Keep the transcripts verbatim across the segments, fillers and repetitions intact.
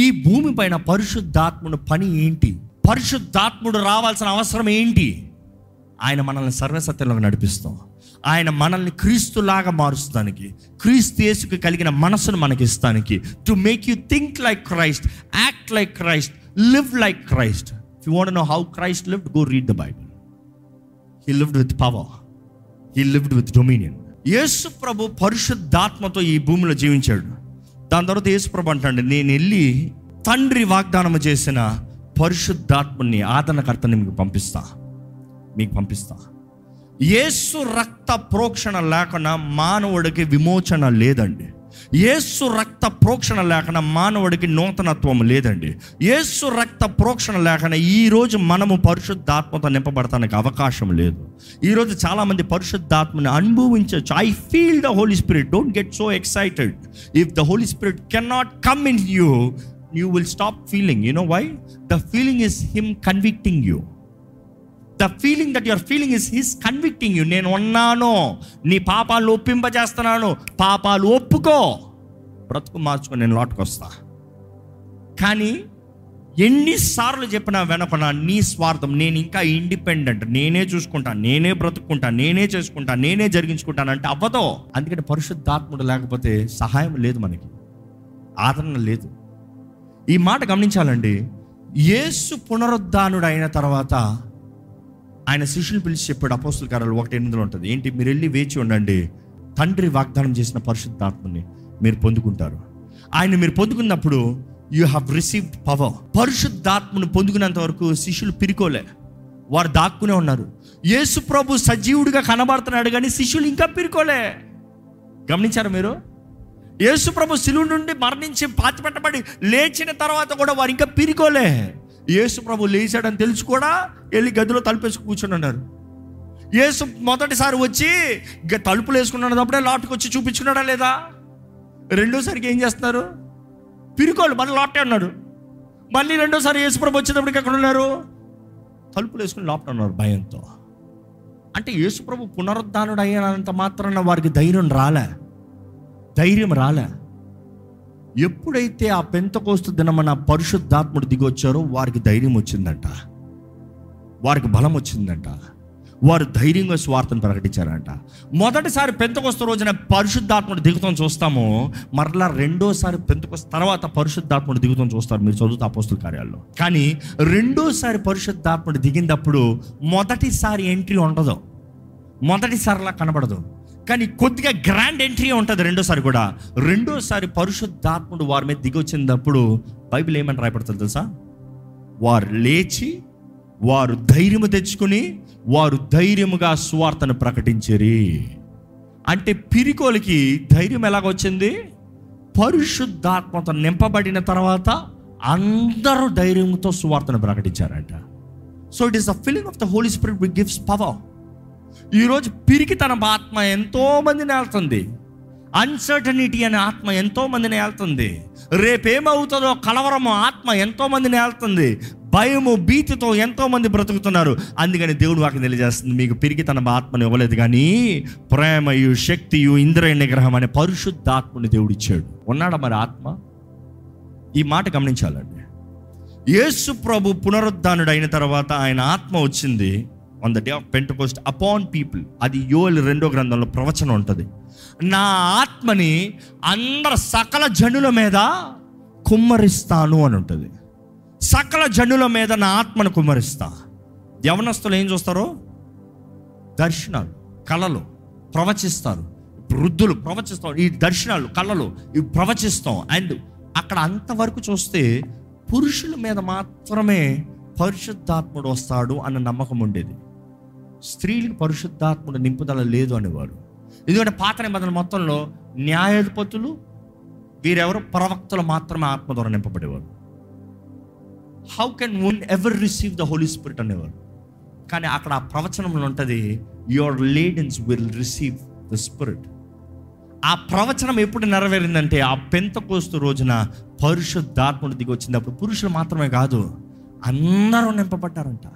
ఈ భూమి పైన పరిశుద్ధాత్ముడు పని ఏంటి? పరిశుద్ధాత్ముడు రావాల్సిన అవసరం ఏంటి? ఆయన మనల్ని సర్వసత్యంలోకి నడిపిస్తాం. ఆయన మనల్ని క్రీస్తులాగా మారుస్తానికి, క్రీస్తు యేసుకు కలిగిన మనసును మనకి ఇస్తానికి, to make you think like Christ, act like Christ, live like Christ. If you want know how Christ lived, go read the Bible. He lived with power, he lived with dominion. Yesu ప్రభు పరిశుద్ధాత్మతో ఈ భూమిలో జీవించాడు. దాని తర్వాత యేసు ప్రభు అంటాడు, నేను వెళ్ళి తండ్రి వాగ్దానం చేసిన పరిశుద్ధాత్ముని ఆదరణకర్తని మీకు పంపిస్తా మీకు పంపిస్తా యేసు రక్త ప్రోక్షణ లేకుండా మానవుడికి విమోచన లేదండి. యేసు రక్త ప్రోక్షణ లేకుండా మానవుడికి నూతనత్వం లేదండి. యేసు రక్త ప్రోక్షణ లేకుండా ఈరోజు మనము పరిశుద్ధాత్మతో నింపబడటానికి అవకాశం లేదు. ఈరోజు చాలామంది పరిశుద్ధాత్మని అనుభవించవచ్చు. I feel the Holi spirit. Don't get so excited. If the Holi spirit can not come in you, you will stop feeling. You know why? The feeling is him convicting you. The feeling that you are feeling is his convicting you. నేను ఉన్నాను, నీ పాపాలు ఒప్పింపజేస్తున్నాను, పాపాలు ఒప్పుకో, బ్రతుకు మార్చుకొని నేను లోటుకొస్తా. కానీ ఎన్నిసార్లు చెప్పినా వెనపనా నీ స్వార్థం, నేను ఇంకా ఇండిపెండెంట్, నేనే చూసుకుంటాను, నేనే బ్రతుక్కుంటాను, నేనే చేసుకుంటాను, నేనే జరిగించుకుంటానంటే అవ్వదు. అందుకని పరిశుద్ధాత్ముడు లేకపోతే సహాయం లేదు, మనకి ఆదరణ లేదు. ఈ మాట గమనించాలండి. యేసు పునరుద్ధానుడు అయిన తర్వాత ఆయన శిష్యులు పిలిచి చెప్పాడు. అపోస్తుల కార్యాలు ఒకటి ఎనిమిదిలో ఉంటుంది, ఏంటి, మీరు వెళ్ళి వేచి ఉండండి, తండ్రి వాగ్దానం చేసిన పరిశుద్ధాత్మని మీరు పొందుకుంటారు. ఆయన మీరు పొందుకున్నప్పుడు యూ హ్యావ్ రిసీవ్డ్ పవర్. పరిశుద్ధాత్మను పొందుకున్నంత వరకు శిష్యులు పిరుకోలే, వారు దాక్కునే ఉన్నారు. యేసు ప్రభు సజీవుడిగా కనబడుతున్నాడు కానీ శిష్యులు ఇంకా పిరుకోలే. గమనించారు మీరు? యేసు ప్రభు శిలువు నుండి మరణించి పాతిపెట్టబడి లేచిన తర్వాత కూడా వారు ఇంకా పిరుకోలే. యేసు ప్రభు లేచాడని తెలిసి కూడా వెళ్ళి గదిలో తలుపేసుకు కూర్చొని ఉన్నారు. యేసు మొదటిసారి వచ్చి తలుపులు వేసుకున్నప్పుడే లోటుకు వచ్చి చూపించుకున్నాడా లేదా? రెండోసారికి ఏం చేస్తున్నారు? పిరుకోలు, మళ్ళీ లోటే ఉన్నారు. మళ్ళీ రెండోసారి యేసు ప్రభు వచ్చేటప్పటికి ఎక్కడ ఉన్నారు? తలుపులు వేసుకుని లోపట ఉన్నారు భయంతో. అంటే యేసు ప్రభు పునరుద్ధానుడు అయినంత మాత్రాన వారికి ధైర్యం రాలే, ధైర్యం రాలే. ఎప్పుడైతే ఆ పెంతెకోస్తు దినమన పరిశుద్ధాత్ముడు దిగి వచ్చారో వారికి ధైర్యం వచ్చిందంట, వారికి బలం వచ్చిందంట, వారు ధైర్యంగా స్వార్థను ప్రకటించారంట. మొదటిసారి పెంతెకోస్తు రోజున పరిశుద్ధాత్ముడు దిగుతాం చూస్తాము, మరలా రెండోసారి పెంతెకోస్తు తర్వాత పరిశుద్ధాత్ముడు దిగుతాం చూస్తారు మీరు చదువుతా అపోస్తుల కార్యాల్లో. కానీ రెండోసారి పరిశుద్ధాత్ముడు దిగినప్పుడు మొదటిసారి ఎంట్రీలో ఉండదు, మొదటిసారిలా కనబడదు, కానీ కొద్దిగా గ్రాండ్ ఎంట్రీ ఉంటుంది రెండోసారి కూడా. రెండోసారి పరిశుద్ధాత్ముడు వారి మీద దిగి వచ్చినప్పుడు బైబిల్ ఏమని రాయబడుతుంది తెలుసా? వారు లేచి, వారు ధైర్యము తెచ్చుకుని, వారు ధైర్యముగా సువార్తను ప్రకటించేరి. అంటే పిరికోలికి ధైర్యం ఎలాగొచ్చింది? పరిశుద్ధాత్మతో నింపబడిన తర్వాత అందరూ ధైర్యంతో సువార్తను ప్రకటించారంట. So it is the feeling of the Holi spirit which gives power. ఈరోజు పిరికి తన ఆత్మ ఎంతో మందిని ఏళ్తుంది, అన్సర్టనిటీ అనే ఆత్మ ఎంతో మందిని ఏళ్తుంది, రేపేమవుతుందో కలవరము ఆత్మ ఎంతో మందిని ఏళ్తుంది, భయము భీతితో ఎంతో మంది బ్రతుకుతున్నారు. అందుకని దేవుడు వాకి తెలియజేస్తుంది, మీకు పిరికి తన ఆత్మను ఇవ్వలేదు కానీ ప్రేమయు శక్తియు ఇంద్రియ నిగ్రహం అనే పరిశుద్ధాత్మని దేవుడు ఇచ్చాడు. ఉన్నాడా మరి ఆత్మ? ఈ మాట గమనించాలండి. యేసు ప్రభు పునరుద్ధానుడు అయిన తర్వాత ఆయన ఆత్మ వచ్చింది on the day of Pentecost upon people. అది యోల్ రెండో గ్రంథంలో ప్రవచనం ఉంటుంది, నా ఆత్మని అందరు సకల జనుల మీద కుమ్మరిస్తాను అని ఉంటుంది. సకల జనుల మీద నా ఆత్మను కుమ్మరిస్తా. యవనస్తులు ఏం చూస్తారో? దర్శనాలు, కళలు ప్రవచిస్తారు, వృద్ధులు ప్రవచిస్తారు, ఈ దర్శనాలు కళలు ఇవి ప్రవచిస్తాం. అండ్ అక్కడ అంతవరకు చూస్తే పురుషుల మీద మాత్రమే పరిశుద్ధాత్ముడు వస్తాడు అన్న నమ్మకం ఉండేది. స్త్రీలకు పరిశుద్ధాత్ముడు నింపుదల లేదు అనేవారు. ఎందుకంటే పాత నిబంధన మొత్తంలో న్యాయాధిపతులు వీరెవరు? ప్రవక్తలు మాత్రమే ఆత్మ ద్వారా నింపబడేవారు. How can one ever receive the Holi spirit అనేవారు. కానీ అక్కడ ఆ ప్రవచనంలో ఉంటుంది, your ladies will receive the spirit. ఆ ప్రవచనం ఎప్పుడు నెరవేరిందంటే ఆ పెంతెకోస్తు రోజున పరిశుద్ధాత్ముడు దిగి వచ్చినప్పుడు పురుషులు మాత్రమే కాదు అందరూ నింపబడ్డారంట.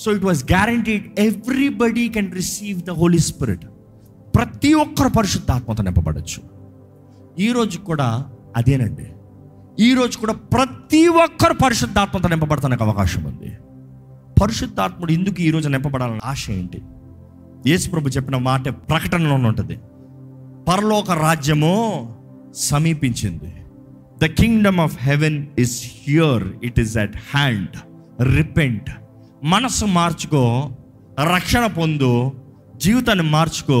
So it was guaranteed everybody can receive the Holi spirit. ప్రతి ఒక్కరు పరిశుద్ధాత్మతో నింపబడచ్చు. ఈరోజు కూడా అదేనండి. ఈరోజు కూడా ప్రతి ఒక్కరు పరిశుద్ధాత్మతో నింపబడతానికి అవకాశం ఉంది. పరిశుద్ధాత్ముడు ఎందుకు ఈరోజు నింపబడాలని ఆశ ఏంటి? యేసుప్రభు చెప్పిన మాట ప్రకటనలోనే ఉంటుంది, పరలోక రాజ్యము సమీపించింది. The kingdom of heaven is here, it is at hand. Repent, మనసు మార్చుకో, రక్షణ పొందు, జీవితాన్ని మార్చుకో,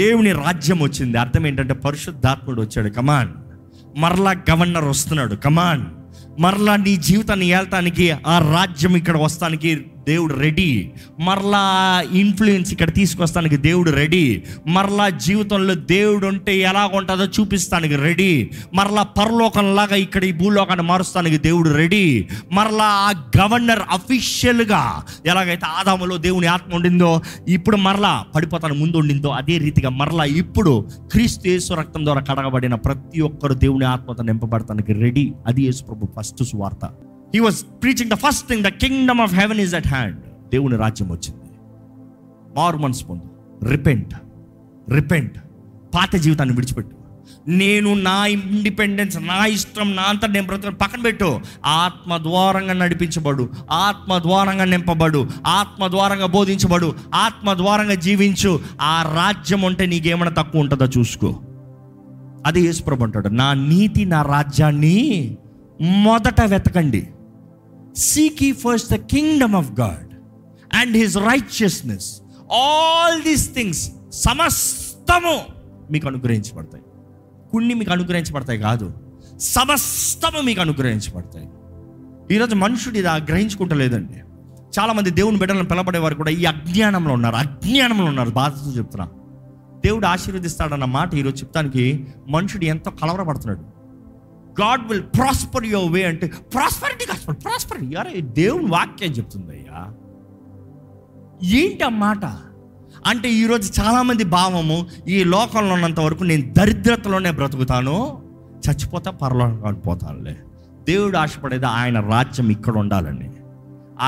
దేవుని రాజ్యం వచ్చింది. అర్థం ఏంటంటే పరిశుద్ధాత్ముడు వచ్చాడు, కమాన్. మరలా గవర్నర్ వస్తున్నాడు, కమాన్. మరలా నీ జీవితాన్ని ఏలటానికి ఆ రాజ్యం ఇక్కడ వస్తానికి దేవుడు రెడీ. మరలా ఇన్ఫ్లుయెన్స్ ఇక్కడ తీసుకొస్తానికి దేవుడు రెడీ. మరలా జీవితంలో దేవుడు ఉంటే ఎలాగుంటుందో చూపిస్తానికి రెడీ. మరలా పరలోకంలాగా ఇక్కడ ఈ భూలోకాన్ని మారుస్తానికి దేవుడు రెడీ. మరలా ఆ గవర్నర్ అఫీషియల్గా ఎలాగైతే ఆదాములో దేవుని ఆత్మ ఉండిందో, ఇప్పుడు మరలా పడిపోతాను ముందు ఉండిందో, అదే రీతిగా మరలా ఇప్పుడు క్రీస్తు యేసు రక్తం ద్వారా కడగబడిన ప్రతి ఒక్కరు దేవుని ఆత్మతో నింపబడతానికి రెడీ. అది యేసు ప్రభు ఫస్ట్ సువార్త. He was preaching the first thing, the kingdom of heaven is at hand. దేవుని రాజ్యం వచ్చింది. మారు మనసు పొందు, రిపెంట్ రిపెంట్ పాత జీవితాన్ని విడిచిపెట్టు. నేను నా ఇండిపెండెన్స్, నా ఇష్టం, నా అంతా నేను బ్రతుకు పక్కన పెట్టు. ఆత్మ ద్వారంగా నడిపించబడు, ఆత్మ ద్వారంగా నింపబడు, ఆత్మ ద్వారంగా బోధించబడు, ఆత్మ ద్వారంగా జీవించు. ఆ రాజ్యం అంటే నీకేమైనా తక్కువ ఉంటుందో చూసుకో. అదే యేసుప్రభు అంటాడు, నా నీతి నా రాజ్యాన్ని మొదట వెతకండి. Seek ye first the kingdom of God and his righteousness. All these things, సమస్తము మీకు అనుగ్రహించబడతాయి. కొన్ని మీకు అనుగ్రహించబడతాయి కాదు, సమస్తము మీకు అనుగ్రహించబడతాయి. ఈరోజు మనుషుడు ఇది గ్రహించుకుంటలేదండి. చాలామంది దేవుని బిడ్డలను పిలబడేవారు కూడా ఈ అజ్ఞానంలో ఉన్నారు, అజ్ఞానంలో ఉన్నారు. బాధతో చెప్తున్నా, దేవుడు ఆశీర్వదిస్తాడన్న మాట ఈరోజు చెప్తానికి మనుషుడు ఎంతో కలవరపడుతున్నాడు. God will prosper your way అంటే ప్రాస్పరిటీ gospel, prosper. యారే దేవుని వాక్యం చెప్తుందయ్యా, ఏంటి ఆ మాట అంటే? ఈరోజు చాలామంది భావము, ఈ లోకంలో ఉన్నంత వరకు నేను దరిద్రతలోనే బ్రతుకుతాను, చచ్చిపోతా పరలోకానికి పోతానులే. దేవుడు ఆశపడేది ఆయన రాజ్యం ఇక్కడ ఉండాలని,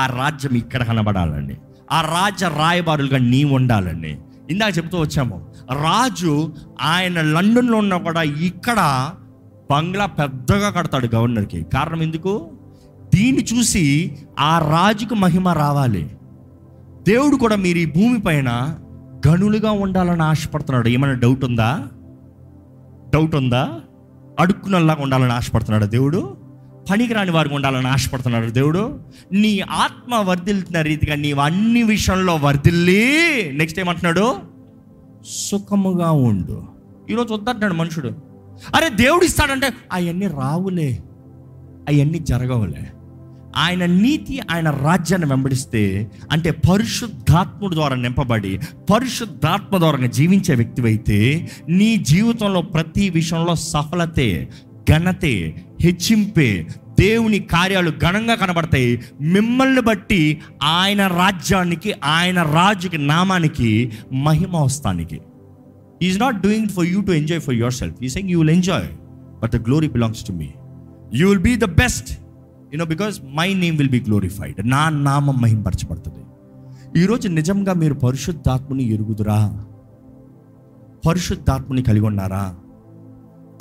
ఆ రాజ్యం ఇక్కడ కనబడాలని, ఆ రాజ్య రాయబారులుగా నీవు ఉండాలని. ఇందాక చెప్తూ వచ్చాము, రాజు ఆయన లండన్లో ఉన్నా కూడా ఇక్కడ బంగ్లా పెద్దగా కడతాడు గవర్నర్కి. కారణం ఎందుకు? దీన్ని చూసి ఆ రాజుకు మహిమ రావాలి. దేవుడు కూడా మీరు ఈ భూమి పైన గనులుగా ఉండాలని ఆశపడుతున్నాడు. ఏమైనా డౌట్ ఉందా? డౌట్ ఉందా? అడుక్కునలాగా ఉండాలని ఆశపడుతున్నాడు దేవుడు, పనికిరాని వారికి ఉండాలని ఆశపడుతున్నాడు దేవుడు. నీ ఆత్మ వర్ధిల్తున్న రీతిగా నీవు అన్ని విషయంలో వర్ధిల్లి, నెక్స్ట్ ఏమంటున్నాడు, సుఖముగా ఉండు. ఈరోజు వద్దంటున్నాడు మనుషుడు. అరే దేవుడు ఇస్తాడంటే అవన్నీ రావులే, అవన్నీ జరగవులే. ఆయన నీతి ఆయన రాజ్యాన్ని వెంబడిస్తే, అంటే పరిశుద్ధాత్ముడి ద్వారా నింపబడి పరిశుద్ధాత్మ ద్వారా జీవించే వ్యక్తివైతే నీ జీవితంలో ప్రతి విషయంలో సఫలతే, ఘనతే, హెచ్చింపే, దేవుని కార్యాలు ఘనంగా కనబడతాయి. మిమ్మల్ని బట్టి ఆయన రాజ్యానికి, ఆయన రాజుకి నామానికి మహిమ వస్తానికి. He is not doing it for you to enjoy for yourself. He is saying you will enjoy, but the glory belongs to me. You will be the best, you know, because my name will be glorified. నా నామం మహింపరచబడుతుంది. ఈరోజు నిజంగా మీరు పరిశుద్ధాత్మని ఎరుగుదురా? పరిశుద్ధాత్మని కలిగి ఉన్నారా?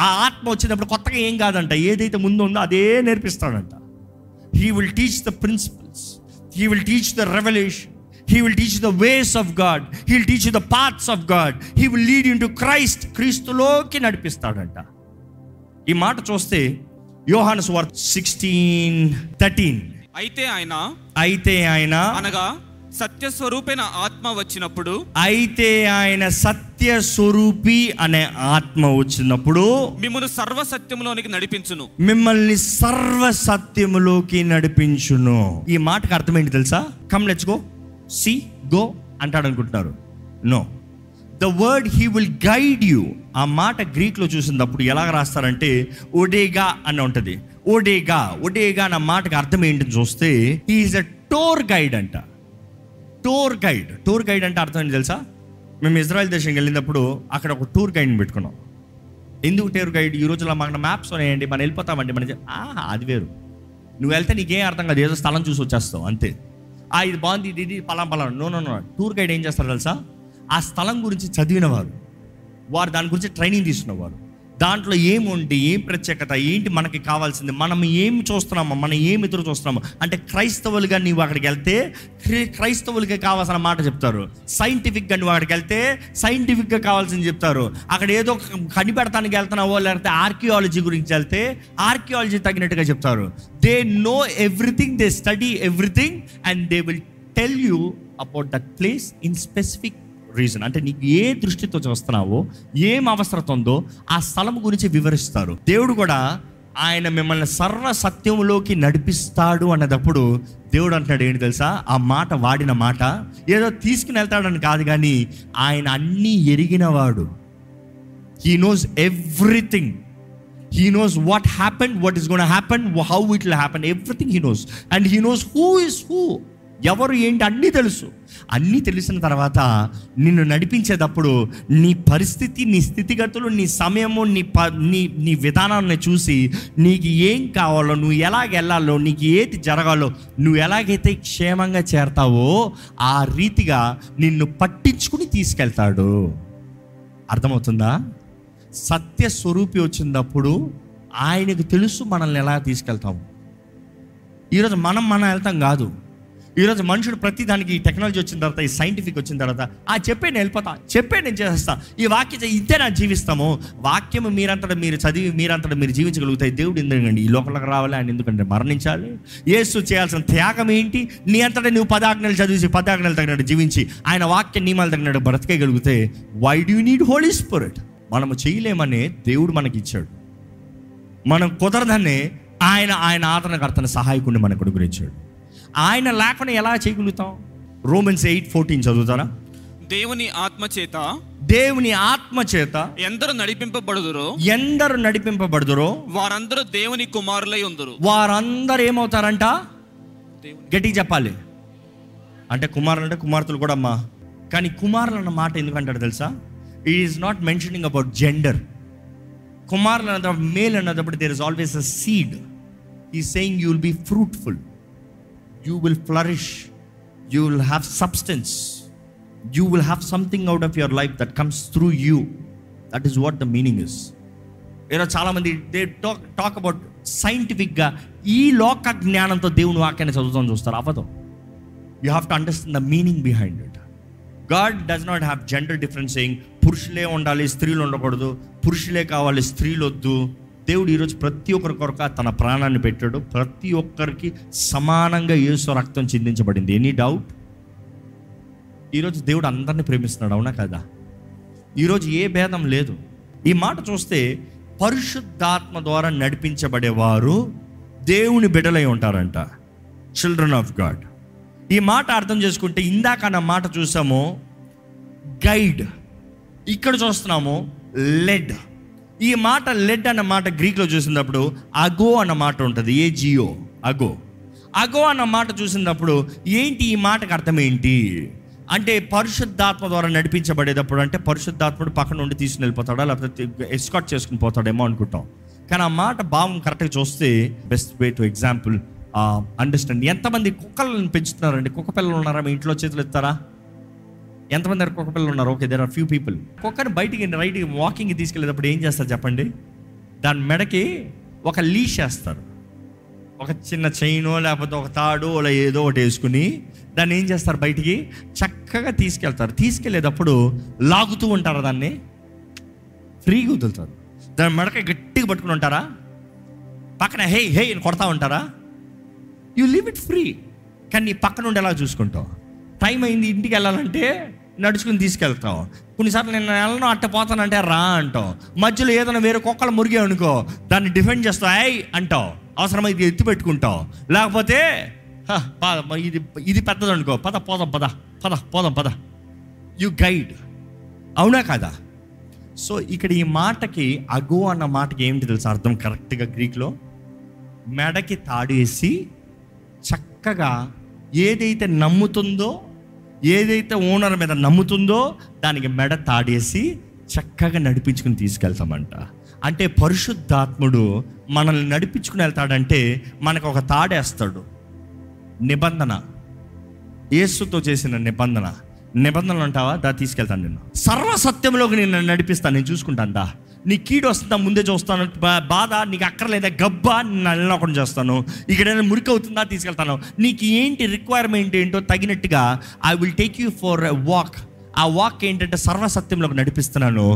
ఆ ఆత్మ వచ్చినప్పుడు కొత్తగా ఏం కాదంట, ఏదైతే ముందు ఉందో అదే నేర్పిస్తాడంట. He will teach the principles. He will teach the revelation. He will teach you the ways of God. He will teach you the paths of God. He will lead you into Christ. క్రీస్తులోకి నడిపిస్తాడంట. ఈ మాట చూస్తే యోహాను సువార్త sixteen thirteen, అయితే ఆయన అయితే ఆయన అనగా సత్య స్వరూపైన ఆత్మ వచ్చినప్పుడు, అయితే ఆయన సత్య స్వరూపి అనే ఆత్మ వచ్చినప్పుడు మిమ్మల్ని సర్వ సత్యములోనికి నడిపించును. మిమ్మల్ని సర్వ సత్యములోకి నడిపించును. ఈ మాటకు అర్థం ఏంటి తెలుసా? Come let's go, see, go అంటాడు అనుకుంటున్నారు. No, the word he will guide you. ఆ మాట గ్రీక్లో చూసినప్పుడు ఎలాగ రాస్తారంటే ఒడేగా అని ఉంటుంది. ఒడేగా ఒడేగా అన్న మాటకు అర్థం ఏంటని చూస్తే he is a tour guide అంట. టూర్ గైడ్ టూర్ గైడ్ అంటే అర్థం ఏంటి తెలుసా? మేము ఇజ్రాయెల్ దేశంకి వెళ్ళినప్పుడు అక్కడ ఒక టూర్ గైడ్ని పెట్టుకున్నాం. ఎందుకు టూర్ గైడ్? ఈ రోజుల్లో మాకు మ్యాప్స్ ఉన్నాయండి, మనం వెళ్ళిపోతామండి. మన అది వేరు, నువ్వు వెళ్తే నీకేం అర్థం కాదు, ఏదో స్థలం చూసి వచ్చేస్తావు అంతే. ఆ ఇది బాగుంది, ఇది ఇది పలాం పలాం. No no no tour guide ఏం చేస్తారు తెలుసా? ఆ స్థలం గురించి చదివిన వారు, వారు దాని గురించి ట్రైనింగ్ తీసుకున్నవారు, దాంట్లో ఏముంది, ఏం ప్రత్యేకత, ఏంటి మనకి కావాల్సింది, మనం ఏమి చూస్తున్నామో, మనం ఏమి ఎదురు చూస్తున్నామో అంటే క్రైస్తవులుగా నీవు అక్కడికి వెళ్తే క్రైస్తవులకి కావాల్సిన మాట చెప్తారు, సైంటిఫిక్గా నువ్వు అక్కడికి వెళ్తే సైంటిఫిక్గా కావాల్సింది చెప్తారు. అక్కడ ఏదో కనిపెడతానికి వెళ్తున్నావో లేకపోతే ఆర్కియాలజీ గురించి వెళ్తే ఆర్కియాలజీ తగినట్టుగా చెప్తారు. They know everything, they study everything and they will tell you about that place in specific reason. అంటే నీకు ఏ దృష్టితో చూస్తున్నావో, ఏం అవసరత ఉందో ఆ స్థలం గురించి వివరిస్తారు. దేవుడు కూడా ఆయన మిమ్మల్ని సర్వ సత్యంలోకి నడిపిస్తాడు అన్నదప్పుడు దేవుడు అంటున్నాడు ఏంటి తెలుసా, ఆ మాట వాడిన మాట ఏదో తీసుకుని వెళ్తాడని కాదు, కానీ ఆయన అన్నీ ఎరిగినవాడు. He knows everything. He knows what happened, what is going to happen, how it will happen, everything he knows. And he knows who is who. ఎవరు ఏంటి అన్నీ తెలుసు. అన్నీ తెలిసిన తర్వాత నిన్ను నడిపించేటప్పుడు నీ పరిస్థితి, నీ స్థితిగతులు, నీ సమయము, నీ ప నీ నీ విధానాన్ని చూసి నీకు ఏం కావాలో, నువ్వు ఎలాగ వెళ్ళాలో, నీకు ఏది జరగాలో, నువ్వు ఎలాగైతే క్షేమంగా చేరతావో ఆ రీతిగా నిన్ను పట్టించుకుని తీసుకెళ్తాడు. అర్థమవుతుందా? సత్య స్వరూపి వచ్చినప్పుడు ఆయనకు తెలుసు మనల్ని ఎలా తీసుకెళ్తాము. ఈరోజు మనం మనం వెళ్తాం కాదు. ఈరోజు మనుషుడు ప్రతి దానికి ఈ టెక్నాలజీ వచ్చిన తర్వాత, ఈ సైంటిఫిక్ వచ్చిన తర్వాత ఆ చెప్పే నేను వెళ్ళిపోతా, చెప్పే నేను చేసేస్తా, ఈ వాక్యం ఇదే నా జీవిస్తాము. వాక్యం మీరంతటా మీరు చదివి మీరంతటా మీరు జీవించగలుగుతాయి. దేవుడు ఎందుకండి ఈ లోకంలోకి రావాలి, ఆయన ఎందుకంటే మరణించాలి. యేసు చేయాల్సిన త్యాగం ఏంటి, నీ అంతటా నువ్వు పదాజ్ఞలు చదివి పదాజ్ఞలు తగినట్టు జీవించి ఆయన వాక్యం నియమాలు తగినట్టు బ్రతకగలిగితే why do you need Holi spirit? మనము చేయలేమనే దేవుడు మనకి ఇచ్చాడు. మనం కుదరదనే ఆయన ఆయన ఆదరణకర్తన సహాయకుడిని మనకు అనుగ్రహించాడు. ఆయన లేకుండా ఎలా చేయగలుగుతాం? రోమన్స్ ఎయిట్ ఫోర్టీన్ చదువుతారా? దేవుని ఆత్మ చేత, దేవుని ఆత్మ చేత ఎందరు నడిపింపబడుదురో, ఎందరు నడిపింపబడుదురో వారందరూ దేవుని కుమారులై ఉందరు. వారందరూ ఏమవుతారంట? గట్టిగా చెప్పాలి. అంటే కుమారులు అంటే కుమార్తెలు కూడా అమ్మా, కానీ కుమారులు అన్న మాట ఎందుకంటారు తెలుసా? It is not mentioning about gender. Kumarla another male another, but there is always a seed. He is saying you will be fruitful, you will flourish, you will have substance, you will have something out of your life that comes through you. That is what the meaning is. Era chaala mandi they talk talk about scientific ga ee loka gnyanamtho devunu vaakyanni chadutham chustara avadu. You have to understand the meaning behind it. God does not have gender difference saying పురుషులే ఉండాలి స్త్రీలు ఉండకూడదు, పురుషులే కావాలి స్త్రీలు వద్దు. దేవుడు ఈరోజు ప్రతి ఒక్కరి కొరకు తన ప్రాణాన్ని పెట్టాడు. ప్రతి ఒక్కరికి సమానంగా యేసు రక్తం చిందించబడింది. Any doubt? ఈరోజు దేవుడు అందరినీ ప్రేమిస్తున్నాడు, అవునా కదా? ఈరోజు ఏ భేదం లేదు. ఈ మాట చూస్తే పరిశుద్ధాత్మ ద్వారా నడిపించబడేవారు దేవుని బిడ్డలై ఉంటారంట, చిల్డ్రన్ ఆఫ్ గాడ్. ఈ మాట అర్థం చేసుకుంటే ఇందాక నా మాట చూసాము గైడ్, ఇక్కడ చూస్తున్నాము లెడ్. ఈ మాట లెడ్ అన్న మాట గ్రీక్లో చూసినప్పుడు అగో అన్న మాట ఉంటుంది, ఏ జియో అగో. అగో అన్న మాట చూసినప్పుడు ఏంటి ఈ మాటకు అర్థం ఏంటి అంటే పరిశుద్ధాత్మ ద్వారా నడిపించబడేటప్పుడు అంటే పరిశుద్ధాత్ముడు పక్కన నుండి తీసుకుని వెళ్ళిపోతాడా లేకపోతే ఎస్కాట్ చేసుకుని పోతాడేమో అనుకుంటాం. కానీ ఆ మాట భావం కరెక్ట్గా చూస్తే best way to example understand. ఎంతమంది కుక్కలను పెంచుతున్నారండి? కుక్క పిల్లలు ఉన్నారా మీ ఇంట్లో? చేతులు ఎత్తారా? ఎంతమంది దగ్గర కుక్క పిల్లలు ఉన్నారు? Okay, there are few people. కుక్కను బయటికి రైట్కి వాకింగ్కి తీసుకెళ్ళేటప్పుడు ఏం చేస్తారు చెప్పండి? దాని మెడకి ఒక లీష్ వేస్తారు, ఒక చిన్న చైనో లేకపోతే ఒక తాడు అలా ఏదో ఒకటి వేసుకుని దాన్ని ఏం చేస్తారు, బయటికి చక్కగా తీసుకెళ్తారు. తీసుకెళ్ళేటప్పుడు లాగుతూ ఉంటారా? దాన్ని ఫ్రీగా వదులుతారు. దాని మెడకి గట్టిగా పట్టుకుని ఉంటారా? పక్కన హే హే కొడతా ఉంటారా? You leave it free. కానీ నీ పక్కన ఉండి ఎలా చూసుకుంటావు? టైం అయింది ఇంటికి వెళ్ళాలంటే నడుచుకుని తీసుకెళ్తాం. కొన్నిసార్లు నేను వెళ్ళను అట్ట పోతానంటే రా అంటావు. మధ్యలో ఏదైనా వేరే కుక్కలు మురిగే అనుకో, దాన్ని డిఫెండ్ చేస్తావు, ఏయ్ అంటావు, అవసరమైతే ఎత్తు పెట్టుకుంటావు. లేకపోతే ఇది ఇది పెద్దది అనుకో, పద పోదాం పద పద పోదాం పద. యు గైడ్, అవునా కదా? సో ఇక్కడ ఈ మాటకి అగో అన్న మాటకి ఏమిటి తెలుసు అర్థం కరెక్ట్గా గ్రీక్లో? మెడకి తాడేసి చక్కగా ఏదైతే నమ్ముతుందో, ఏదైతే ఓనర్ మీద నమ్ముతుందో దానికి మెడ తాడేసి చక్కగా నడిపించుకుని తీసుకెళ్తామంట. అంటే పరిశుద్ధాత్ముడు మనల్ని నడిపించుకుని వెళ్తాడంటే మనకు ఒక తాడేస్తాడు. నిబంధన, యేసుతో చేసిన నిబంధన, నిబంధనలు అంటావా? దా తీసుకెళ్తాను, నేను సర్వసత్యంలోకి నేను నడిపిస్తాను, నేను చూసుకుంటాను, దా నీ కీడు వస్తుందా ముందే చూస్తాను, బాధ నీకు అక్కర్లేదా గబ్బా నల్లకుండా చేస్తాను, ఇక్కడైనా మురికి అవుతుందా తీసుకెళ్తాను, నీకు ఏంటి రిక్వైర్మెంట్ ఏంటో తగినట్టుగా I will take you for a walk. ఆ వాక్ ఏంటంటే సర్వసత్యంలోకి నడిపిస్తున్నాను,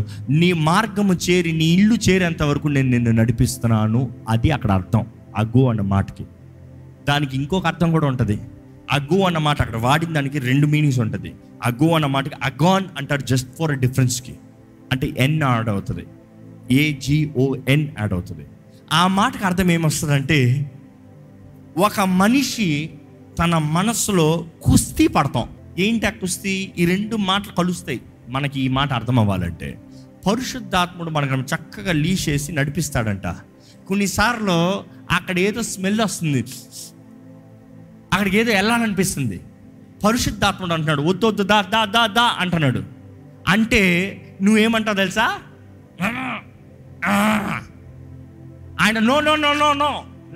నీ మార్గము చేరి నీ ఇల్లు చేరేంత వరకు నేను నిన్ను నడిపిస్తున్నాను. అది అక్కడ అర్థం అగ్గు అన్న మాటకి. దానికి ఇంకొక అర్థం కూడా ఉంటుంది. అగ్గు అన్న మాట అక్కడ వాడిన దానికి రెండు మీనింగ్స్ ఉంటుంది. అగ్గు అన్న మాటకి అగాన్ అంటారు జస్ట్ ఫర్ ఎ డిఫరెన్స్కి, అంటే ఎన్ యాడ్ అవుతుంది, ఏజిఓఎన్ యాడ్ అవుతుంది. ఆ మాటకు అర్థం ఏమొస్తుందంటే ఒక మనిషి తన మనసులో కుస్తీ పడతాం. ఏంటి ఆ కుస్తీ? ఈ రెండు మాటలు కలుస్తాయి మనకి ఈ మాట అర్థం అవ్వాలంటే. పరిశుద్ధాత్ముడు మనకు చక్కగా లీసేసి నడిపిస్తాడంట. కొన్నిసార్లు అక్కడ ఏదో స్మెల్ వస్తుంది, అక్కడికి ఏదో వెళ్ళాలనిపిస్తుంది. పరిశుద్ధాత్ముడు అంటున్నాడు వద్దు వద్దు దా దా దా దా అంటున్నాడు. అంటే నువ్వేమంటావు తెలుసా? ఆయన no no no no no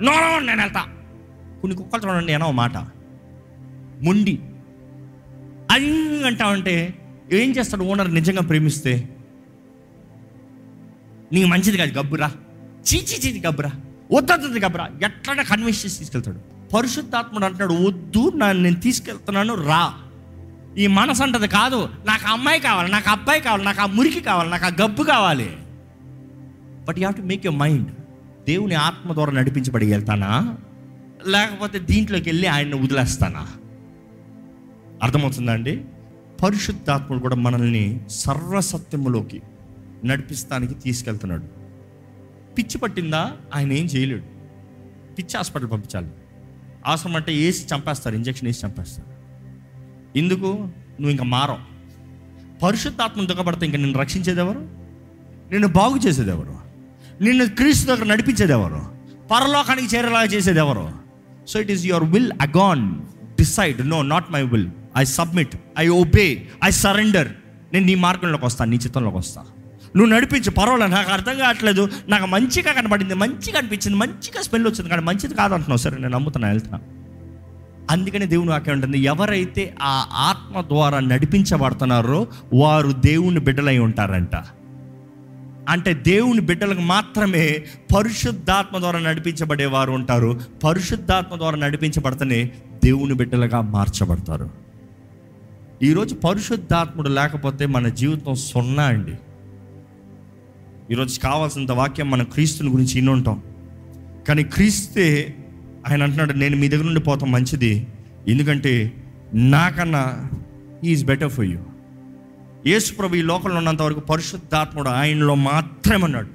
no నేను వెళ్తా. కొన్ని కుక్కలు చూడండి అనో మాట ముండి అయింగ్ అంటావంటే ఏం చేస్తాడు ఓనర్ నిజంగా ప్రేమిస్తే? నీకు మంచిది కాదు గబ్బురా, చీచి చీచి గబ్బురా, వద్దొద్దు గబ్బురా, ఎట్లా కన్విన్స్ చేసి తీసుకెళ్తాడు. పరిశుద్ధాత్ముడు అంటున్నాడు వద్దు, నన్ను నేను తీసుకెళ్తున్నాను రా. ఈ మనసు అంటది కాదు, నాకు అమ్మాయి కావాలి, నాకు అబ్బాయి కావాలి, నాకు ఆ మురికి కావాలి, నాకు ఆ గబ్బు కావాలి. But you have to make your mind. దేవుని ఆత్మ ద్వారా నడిపించబడి వెళ్తానా, లేకపోతే దీంట్లోకి వెళ్ళి ఆయన్ని వదిలేస్తానా? అర్థమవుతుందా అండి? పరిశుద్ధాత్ముడు కూడా మనల్ని సర్వసత్యములోకి నడిపిస్తానికి తీసుకెళ్తున్నాడు. పిచ్చి పట్టిందా? ఆయన ఏం చేయలేడు. పిచ్చి హాస్పిటల్ పంపించాలి, అవసరం అంటే వేసి చంపేస్తారు, ఇంజక్షన్ వేసి చంపేస్తారు. ఎందుకు? నువ్వు ఇంకా మారవు. పరిశుద్ధాత్మను దుఃఖపడితే ఇంకా నిన్ను రక్షించేదెవరు? నిన్ను బాగు చేసేదెవరు? నిన్ను క్రీస్తు దగ్గర నడిపించేదెవరు? పరలోకానికి చేరేలాగా చేసేదెవరు? So it is your will. Again decide, no not my will, I submit, I obey, I surrender. నేను నీ మార్గంలోకి వస్తాను, నీ చిత్తంలోకి వస్తాను, నువ్వు నడిపించు పర్వాలేదు. నాకు అర్థం కావట్లేదు, నాకు మంచిగా కనబడింది, మంచిగా అనిపించింది, మంచిగా స్మెల్ వచ్చింది, కానీ మంచిది కాదంటున్నావు, సరే నేను నమ్ముతున్నా వెళ్తున్నా. అందుకనే దేవుని వాక్యం ఉంటుంది ఎవరైతే ఆ ఆత్మ ద్వారా నడిపించబడుతున్నారో వారు దేవుని బిడ్డలై ఉంటారంట. అంటే దేవుని బిడ్డలకు మాత్రమే పరిశుద్ధాత్మ ద్వారా నడిపించబడేవారు ఉంటారు. పరిశుద్ధాత్మ ద్వారా నడిపించబడితేనే దేవుని బిడ్డలుగా మార్చబడతారు. ఈరోజు పరిశుద్ధాత్ముడు లేకపోతే మన జీవితం సున్నా అండి. ఈరోజు కావాల్సినంత వాక్యం మనం క్రీస్తుని గురించి ఇన్ని ఉంటాం, కానీ క్రీస్తే ఆయన అంటున్నాడు నేను మీ దగ్గర నుండి పోతాం మంచిది, ఎందుకంటే నాకన్నా ఈజ్ బెటర్ ఫర్ యూ. యేసుప్రభు ఈ లోకంలో ఉన్నంతవరకు పరిశుద్ధాత్ముడు ఆయనలో మాత్రమే ఉన్నాడు.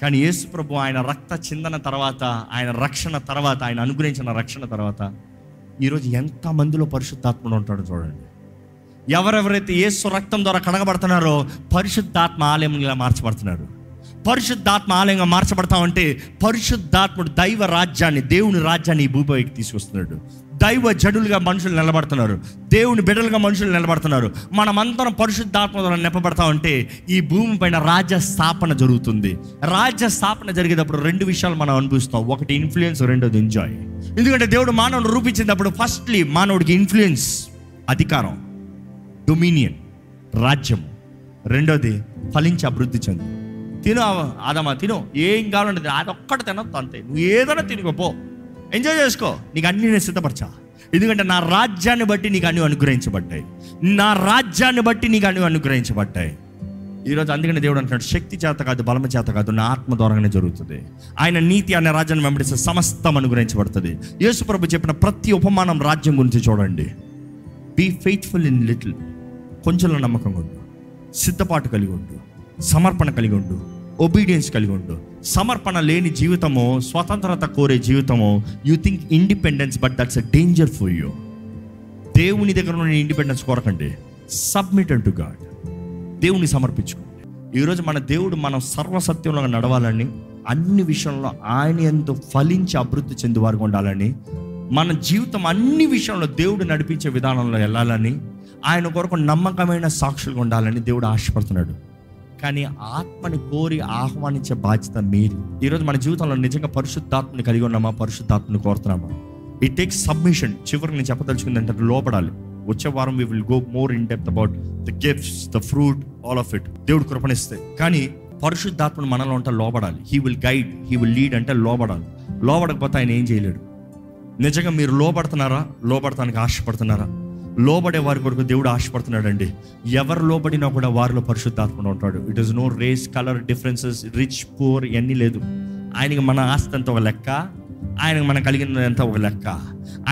కానీ యేసుప్రభు ఆయన రక్త చిందన తర్వాత, ఆయన రక్షణ తర్వాత, ఆయన అనుగ్రహించిన రక్షణ తర్వాత ఈరోజు ఎంతమందిలో పరిశుద్ధాత్ముడు ఉంటాడో చూడండి. ఎవరెవరైతే యేసు రక్తం ద్వారా కడగబడుతున్నారో పరిశుద్ధాత్మ ఆలయంగా మార్చబడుతున్నారు. పరిశుద్ధాత్మ ఆలయంగా మార్చబడతామంటే పరిశుద్ధాత్ముడు దైవ రాజ్యాన్ని, దేవుని రాజ్యాన్ని ఈ భూపైకి తీసుకొస్తున్నాడు. దైవ జనులుగా మనుషులు నిలబడుతున్నారు, దేవుని బిడ్డలుగా మనుషులు నిలబడుతున్నారు. మనమందరం పరిశుద్ధాత్మ ద్వారా నింపబడతామంటే ఈ భూమి పైన రాజ్య స్థాపన జరుగుతుంది. రాజ్య స్థాపన జరిగేటప్పుడు రెండు విషయాలు మనం అనుభవిస్తాం, ఒకటి ఇన్ఫ్లుయెన్స్, రెండోది ఎంజాయ్. ఎందుకంటే దేవుడు మానవుడు రూపించినప్పుడు ఫస్ట్లీ మానవుడికి ఇన్ఫ్లుయెన్స్, అధికారం, డొమినియన్, రాజ్యం. రెండోది ఫలించి అభివృద్ధి చెంది తిను ఆదమా తిను, ఏం కావాలంటే అదొక్కటి తినొద్దు అంతే, నువ్వు ఏదైనా తినుకోపో, ఎంజాయ్ చేసుకో, నీకు అన్నీ నేను సిద్ధపరచా, ఎందుకంటే నా రాజ్యాన్ని బట్టి నీకు అన్నీ అనుగ్రహించబడ్డాయి, నా రాజ్యాన్ని బట్టి నీకు అన్నీ అనుగ్రహించబడ్డాయి. ఈరోజు అందుకనే దేవుడు అంటున్నాడు శక్తి చేత కాదు, బలమ చేత కాదు, నా ఆత్మ ద్వారానే జరుగుతుంది. ఆయన నీతి అనే రాజ్యాన్ని వెంబడిస్తే సమస్తం అనుగ్రహించబడుతుంది. యేసుప్రభు చెప్పిన ప్రతి ఉపమానం రాజ్యం గురించి చూడండి. బీ ఫెయిత్ఫుల్ ఇన్ లిటిల్, కొంచెంలో నమ్మకంగా ఉండు, సిద్ధపాటు కలిగి ఉండు, సమర్పణ కలిగి ఉండు, ఒబీడియన్స్ కలిగి ఉండు. సమర్పణ లేని జీవితము, స్వతంత్రత కోరే జీవితము, you think independence but that's a danger for you. దేవుని దగ్గర నుండి ఇండిపెండెన్స్ కోరకండి, సబ్మిట్ టు గాడ్, దేవుని సమర్పించుకోండి. ఈరోజు మన దేవుడు మనం సర్వసత్యంలో నడవాలని, అన్ని విషయంలో ఆయన యందు ఫలించి అభివృద్ధి చెందువారుగా ఉండాలని, మన జీవితం అన్ని విషయంలో దేవుడు నడిపించే విధానంలో వెళ్ళాలని, ఆయన కొరకు నమ్మకమైన సాక్షులుగా ఉండాలని దేవుడు ఆశపడుతున్నాడు. కానీ ఆత్మని కోరి ఆహ్వానించే బాధ్యత మీరు. ఈరోజు మన జీవితంలో నిజంగా పరిశుద్ధాత్మని కలిగి ఉన్నామా? పరిశుద్ధాత్మని కోరుతున్నామా? It takes submission. చివరికి నేను చెప్పదలుచుకుందంటే లోపడాలి. వచ్చే వారం we will go more in depth about the gifts, the fruit, all of it. దేవుడు కృపణిస్తే. కానీ పరిశుద్ధాత్మను మనలో అంటే లోబడాలి. He will guide, he will lead అంటే లోబడాలి. లోబడకపోతే ఆయన ఏం చేయలేడు. నిజంగా మీరు లోబడుతున్నారా? లోబడటానికి ఆశపడుతున్నారా? లోబడే వారి కొరకు దేవుడు ఆశపడుతున్నాడు అండి. ఎవరు లోబడినా కూడా వారిలో పరిశుద్ధాత్మను ఉంటాడు. It is no race, colour differences, rich, poor ఇవన్నీ లేదు. ఆయనకి మన ఆస్తి అంత ఒక లెక్క, ఆయనకు మనం కలిగిన అంత ఒక లెక్క.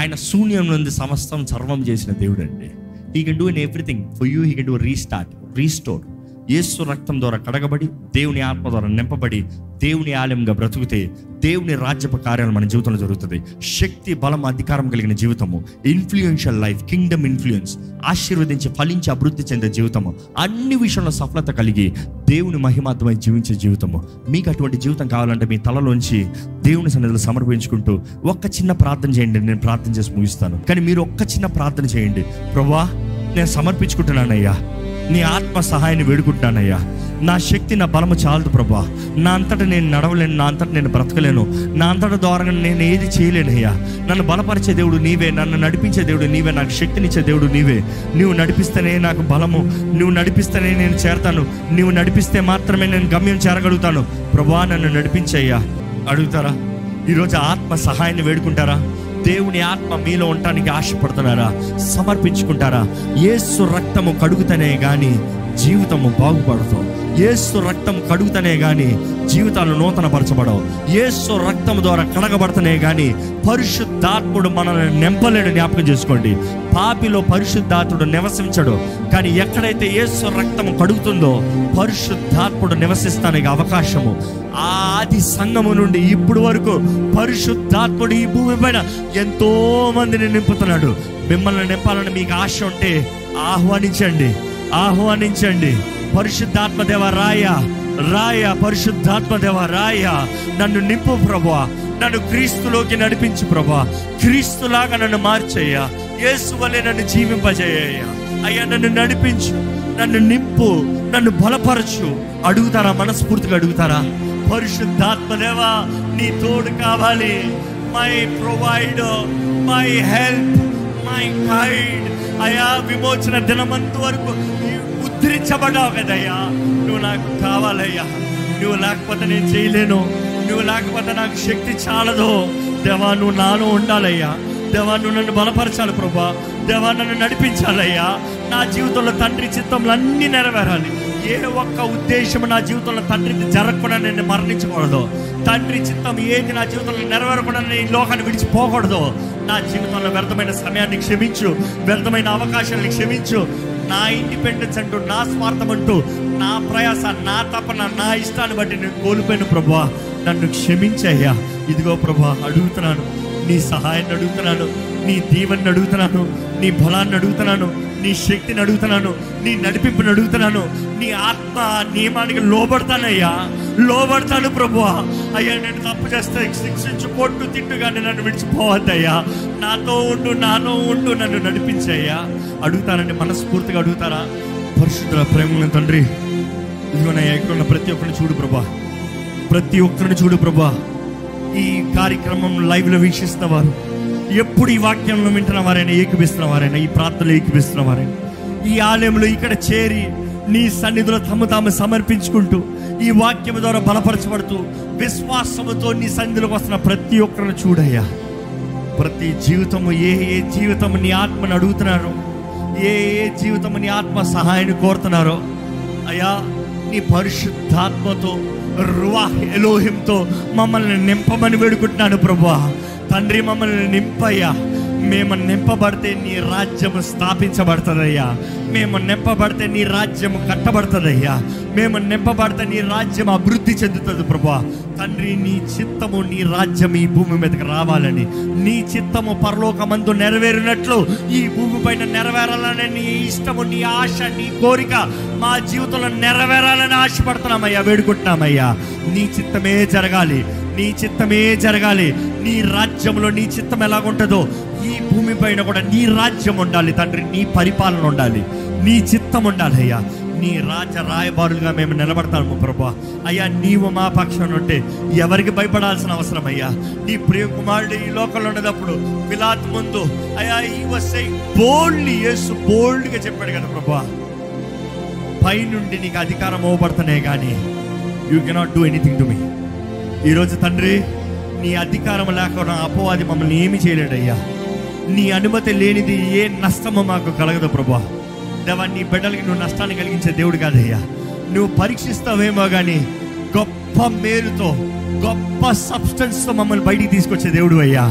ఆయన శూన్యం నుండి సమస్తం సర్వం చేసిన దేవుడు అండి. He can do in everything for you. He can do restart, restore. యేసు రక్తం ద్వారా కడగబడి దేవుని ఆత్మ ద్వారా నింపబడి దేవుని ఆలయంగా బ్రతుకుతే దేవుని రాజ్యపు కార్యాలు మన జీవితంలో జరుగుతుంది. శక్తి, బలం, అధికారం కలిగిన జీవితము, ఇన్ఫ్లుయెన్షియల్ లైఫ్, కింగ్డమ్ ఇన్ఫ్లుయెన్స్, ఆశీర్వదించి ఫలించి అభివృద్ధి చెందే జీవితము, అన్ని విషయంలో సఫలత కలిగి దేవుని మహిమాత్మై జీవించే జీవితము. మీకు అటువంటి జీవితం కావాలంటే మీ తలలోంచి దేవుని సన్నిధిలో సమర్పించుకుంటూ ఒక్క చిన్న ప్రార్థన చేయండి. నేను ప్రార్థన చేసి ముగిస్తాను, కానీ మీరు ఒక్క చిన్న ప్రార్థన చేయండి. ప్రభువా, నేను సమర్పించుకుంటున్నానయ్యా, నీ ఆత్మ సహాయాన్ని వేడుకుంటానయ్యా. నా శక్తి, నా బలము చాలదు ప్రభా. నా అంతటా నేను నడవలేను, నా అంతటా నేను బ్రతకలేను, నా అంతటా ద్వారా నేను ఏది చేయలేనయ్యా. నన్ను బలపరిచే దేవుడు నీవే, నన్ను నడిపించే దేవుడు నీవే, నాకు శక్తినిచ్చే దేవుడు నీవే. నువ్వు నడిపిస్తేనే నాకు బలము, నువ్వు నడిపిస్తేనే నేను చేరతాను, నువ్వు నడిపిస్తే మాత్రమే నేను గమ్యం చేరగలుగుతాను. ప్రభా నన్ను నడిపించయ్యా అడుగుతారా? ఈరోజు ఆత్మ సహాయాన్ని వేడుకుంటారా? దేవుని ఆత్మ మీలో ఉండటానికి ఆశపడుతున్నారా? సమర్పించుకుంటారా? యేసు రక్తము కడుగుతనే కానీ జీవితము బాగుపడతాం. యేసు రక్తం కడుగుతనే కానీ జీవితాలు నూతన పరచబడవు. యేసు రక్తం ద్వారా కడగబడతనే కానీ పరిశుద్ధాత్ముడు మనల్ని నింపలేడు. జ్ఞాపకం చేసుకోండి, పాపిలో పరిశుద్ధాత్ముడు నివసించడు, కానీ ఎక్కడైతే యేసు రక్తం కడుగుతుందో పరిశుద్ధాత్ముడు నివసిస్తానికి అవకాశము. ఆ ఆది సంఘము నుండి ఇప్పుడు వరకు పరిశుద్ధాత్ముడు ఈ భూమి పైన ఎంతో మందిని నింపుతున్నాడు. మిమ్మల్ని నింపాలని మీకు ఆశ ఉంటే ఆహ్వానించండి, ఆహ్వానించండి. పరిశుద్ధాత్మ దేవ రాయ, రాయ, పరిశుద్ధాత్మ దేవ రాయ, నన్ను నింపు ప్రభువా, నన్ను క్రీస్తులోకి నడిపించు ప్రభువా, క్రీస్తులాగా నన్ను మార్చయ్యా, యేసు వలె నన్ను జీవింపజేయ్యా అయ్యా, నన్ను నడిపించు, నన్ను నింపు, నన్ను బలపరచు. అడుగుతారా? మనస్ఫూర్తిగా అడుగుతారా? పరిశుద్ధాత్మ దేవా, నీ తోడు కావాలి. My provider, my help, my guide అయ్యా, విమోచన దినమంత వరకు ఉద్ధరించబడ్డావు కదయ్యా, నువ్వు నాకు కావాలయ్యా. నువ్వు లేకపోతే నేను చేయలేను, నువ్వు లేకపోతే నాకు శక్తి చాలదు. దేవా నువ్వు నాలో ఉండాలయ్యా, దేవా నువ్వు నన్ను బలపరచాలి ప్రభా, దేవా నన్ను నడిపించాలయ్యా. నా జీవితంలో తండ్రి చిత్తములు అన్నీ నెరవేరాలి. ఏ ఒక్క ఉద్దేశం నా జీవితంలో తండ్రి జరగకుండా నేను మరణించకూడదు. తండ్రి చిత్తం ఏది నా జీవితంలో నెరవేరకుండా నేను ఈ లోకాన్ని విడిచిపోకూడదు. నా జీవితంలో వ్యర్థమైన సమయాన్ని క్షమించు, వ్యర్థమైన అవకాశాన్ని క్షమించు. నా ఇండిపెండెన్స్ అంటూ, నా స్వార్థం అంటూ, నా ప్రయాస, నా తపన, నా ఇష్టాన్ని బట్టి నేను కోల్పోయాను ప్రభువా, నన్ను క్షమించయ్యా. ఇదిగో ప్రభువా అడుగుతున్నాను, నీ సహాయాన్ని అడుగుతున్నాను, నీ దీవెనని అడుగుతున్నాను, నీ బలాన్ని అడుగుతున్నాను, నీ శక్తిని అడుగుతున్నాను, నీ నడిపింపుని అడుగుతున్నాను. నీ ఆత్మ నియమానికి లోబడతానయ్యా, లోబడతాను ప్రభువా. అయ్యా నేను తప్పు చేస్తే శిక్షించు, కొట్టు, తిట్టుగానే నన్ను విడిచిపోవద్దయ్యా. నాతో ఉండు, నాలో ఉండు, నన్ను నడిపించయ్యా. అడుగుతానండి, మనస్ఫూర్తిగా అడుగుతారా? పరిశుద్ధుల ప్రేమ తండ్రి, ఇదిగోనయ్యా ఇక్కడ ఉన్న ప్రతి ఒక్కరిని చూడు ప్రభా, ప్రతి ఒక్కరిని చూడు ప్రభా. ఈ కార్యక్రమం లైవ్లో వీక్షిస్తున్న వారు, ఎప్పుడు ఈ వాక్యంలో వింటున్న వారైనా, ఏకిపిస్తున్న వారైనా, ఈ ప్రార్థనలో ఏకిపిస్తున్న వారైనా, ఈ ఆలయంలో ఇక్కడ చేరి నీ సన్నిధిలో తమ తాము సమర్పించుకుంటూ ఈ వాక్యం ద్వారా బలపరచబడుతూ విశ్వాసముతో నీ సన్నిధిలోకి వస్తున్న ప్రతి ఒక్కరిని చూడయ్యా. ప్రతి జీవితము, ఏ ఏ జీవితము నీ ఆత్మను అడుగుతున్నారో, ఏ ఏ జీవితము నీ ఆత్మ సహాయాన్ని కోరుతున్నారో అయ్యా, నీ పరిశుద్ధాత్మతో, రువాహ్ ఎలోహింతో మమ్మల్ని నింపమని వేడుకుంటున్నాను ప్రభువా. తండ్రి మమ్మల్ని నింపయ్యా. మేము నింపబడితే నీ రాజ్యము స్థాపించబడుతుందయ్యా, మేము నింపబడితే నీ రాజ్యము కట్టబడుతుందయ్యా, మేము నింపబడితే నీ రాజ్యం అభివృద్ధి చెందుతుంది ప్రభువా. తండ్రి నీ చిత్తము, నీ రాజ్యం ఈ భూమి మీదకి రావాలని, నీ చిత్తము పరలోకమందు నెరవేరినట్లు ఈ భూమి పైన నెరవేరాలని, నీ ఇష్టము, నీ ఆశ, నీ కోరిక మా జీవితంలో నెరవేరాలని ఆశపడుతున్నామయ్యా, వేడుకుంటున్నామయ్యా. నీ చిత్తమే జరగాలి, నీ చిత్తమే జరగాలి. నీ రాజ్యంలో నీ చిత్తం ఎలాగుంటుందో ఈ భూమి పైన కూడా నీ రాజ్యం ఉండాలి తండ్రి, నీ పరిపాలన ఉండాలి, నీ చిత్తం ఉండాలి అయ్యా. నీ రాజ రాయబారులుగా మేము నిలబడతాము ప్రభువా. అయ్యా నీవు మా పక్షాన ఉంటే ఎవరికి భయపడాల్సిన అవసరం అయ్యా. నీ ప్రియ కుమారుడు ఈ లోకంలో ఉండేటప్పుడు పిలాతు ముందు అయ్యా ఈ వస్తే బోల్డ్లీ, యేసు బోల్డ్గా చెప్పాడు కదా ప్రభువా, పైనుండి నీకు అధికారం ఇవ్వబడుతున్నాయి కానీ you cannot do anything to me. ఈరోజు తండ్రి, నీ అధికారం లేకుండా అపవాది మమ్మల్ని ఏమి చేయలేడయ్యా. నీ అనుమతి లేనిది ఏ నష్టము మాకు కలగదు ప్రభా. దేవా, నీ బిడ్డలకి నువ్వు నష్టాన్ని కలిగించే దేవుడు కాదయ్యా. నువ్వు పరీక్షిస్తావేమో కానీ గొప్ప మేలుతో గొప్ప సబ్స్టెన్స్తో మమ్మల్ని బయటికి తీసుకొచ్చే దేవుడు అయ్యా.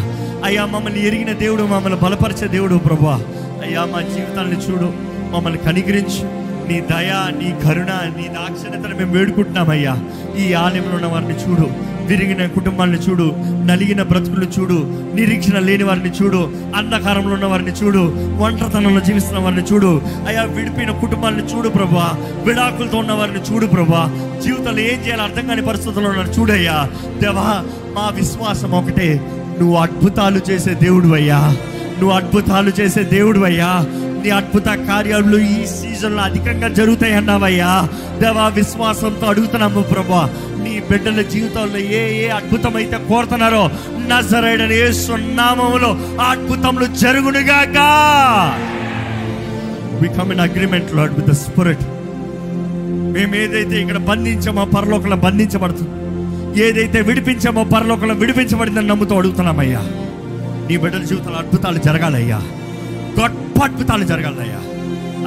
అయ్యా, మమ్మల్ని ఎరిగిన దేవుడు, మమ్మల్ని బలపరిచే దేవుడు ప్రభా. అయ్యా, మా జీవితాలను చూడు, మమ్మల్ని కనికరించి నీ దయా, నీ కరుణ, నీ దాక్షిణ్యతను మేము వేడుకుంటున్నామయ్యా. ఈ ఆలయంలో ఉన్న వారిని చూడు, విరిగిన కుటుంబాలను చూడు, నలిగిన బ్రతుకులు చూడు, నిరీక్షణ లేని వారిని చూడు, అంధకారంలో ఉన్న వారిని చూడు, ఒంటరితనంలో జీవిస్తున్న వారిని చూడు. అయ్యా, విడిపోయిన కుటుంబాలను చూడు ప్రభా, విడాకులతో ఉన్న వారిని చూడు ప్రభా, జీవితంలో ఏం చేయాలో అర్థం కాని పరిస్థితుల్లో ఉన్నారు చూడయ్యా. దేవా, మా విశ్వాసం ఒకటే, నువ్వు అద్భుతాలు చేసే దేవుడు అయ్యా, నువ్వు అద్భుతాలు చేసే దేవుడు అయ్యా. నీ అద్భుత కార్యాలు ఈ సీజన్లో అధికంగా జరుగుతాయి అన్నావయ్యా. దేవా, విశ్వాసంతో అడుగుతున్నాము ప్రభా, నీ బిడ్డల జీవితంలో ఏ ఏ అద్భుతమైతే కోరుతున్నారో నజరేయుడైన యేసు నామములో ఆ అద్భుతములు జరుగునుగాక. We come in agreement Lord with the spirit. మేము ఏదైతే ఇక్కడ బంధించామో పరలోకంలో బంధించబడుతుంది, ఏదైతే విడిపించామో పరలోకంలో విడిపించబడిందని నమ్ముతూ అడుగుతున్నామయ్యా. నీ బిడ్డల జీవితంలో అద్భుతాలు జరగాలయ్యా, గొప్ప అద్భుతాలు జరగాలయ్యా.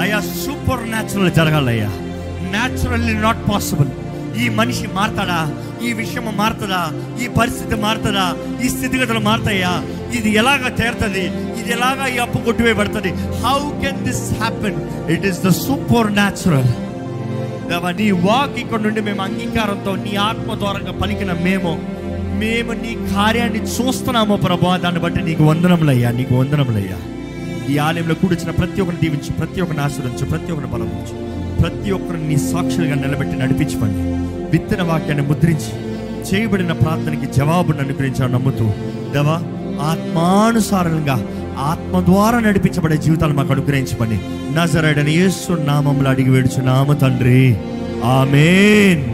అయ్యా, సూపర్ న్యాచురల్ జరగాలయ్యా. Naturally not possible. ఈ మనిషి మారుతాడా, ఈ విషయం మారుతుందా, ఈ పరిస్థితి మారుతుందా, ఈ స్థితిగతులు మారుతాయా, ఇది ఎలాగ చేరుతుంది, ఇది ఎలాగ ఈ అప్పు కొట్టివేయబడుతుంది, how can this happen, it is the supernatural. నీ వాక్ ఇక్కడ నుండి మేము అంగీకారంతో నీ ఆత్మ ద్వారంగా పలికిన మేము మేము నీ కార్యాన్ని చూస్తున్నామో ప్రభా. దాన్ని బట్టి నీకు వందనములయ్యా, నీకు వందనములయ్యా. ఈ ఆలయంలో కూడిచిన ప్రతి ఒక్కరిని దీవించు, ప్రతి ఒక్కరిని ఆశీర్వదించు, ప్రతి ఒక్కరిని బలపరచు, ప్రతి ఒక్కరిని నీ సాక్షులుగా నిలబెట్టి నడిపించండి. విత్తన వాక్యాన్ని ముద్రించి చేయబడిన ప్రార్థనకి జవాబును అనుగ్రహించాలని నమ్ముతూ, దేవా, ఆత్మానుసారంగా ఆత్మ ద్వారా నడిపించబడే జీవితాలు మాకు అనుగ్రహించండి. నజరేయుడైన యేసు నామములో అడిగి వేడుచున్నాము తండ్రి, ఆమేన్.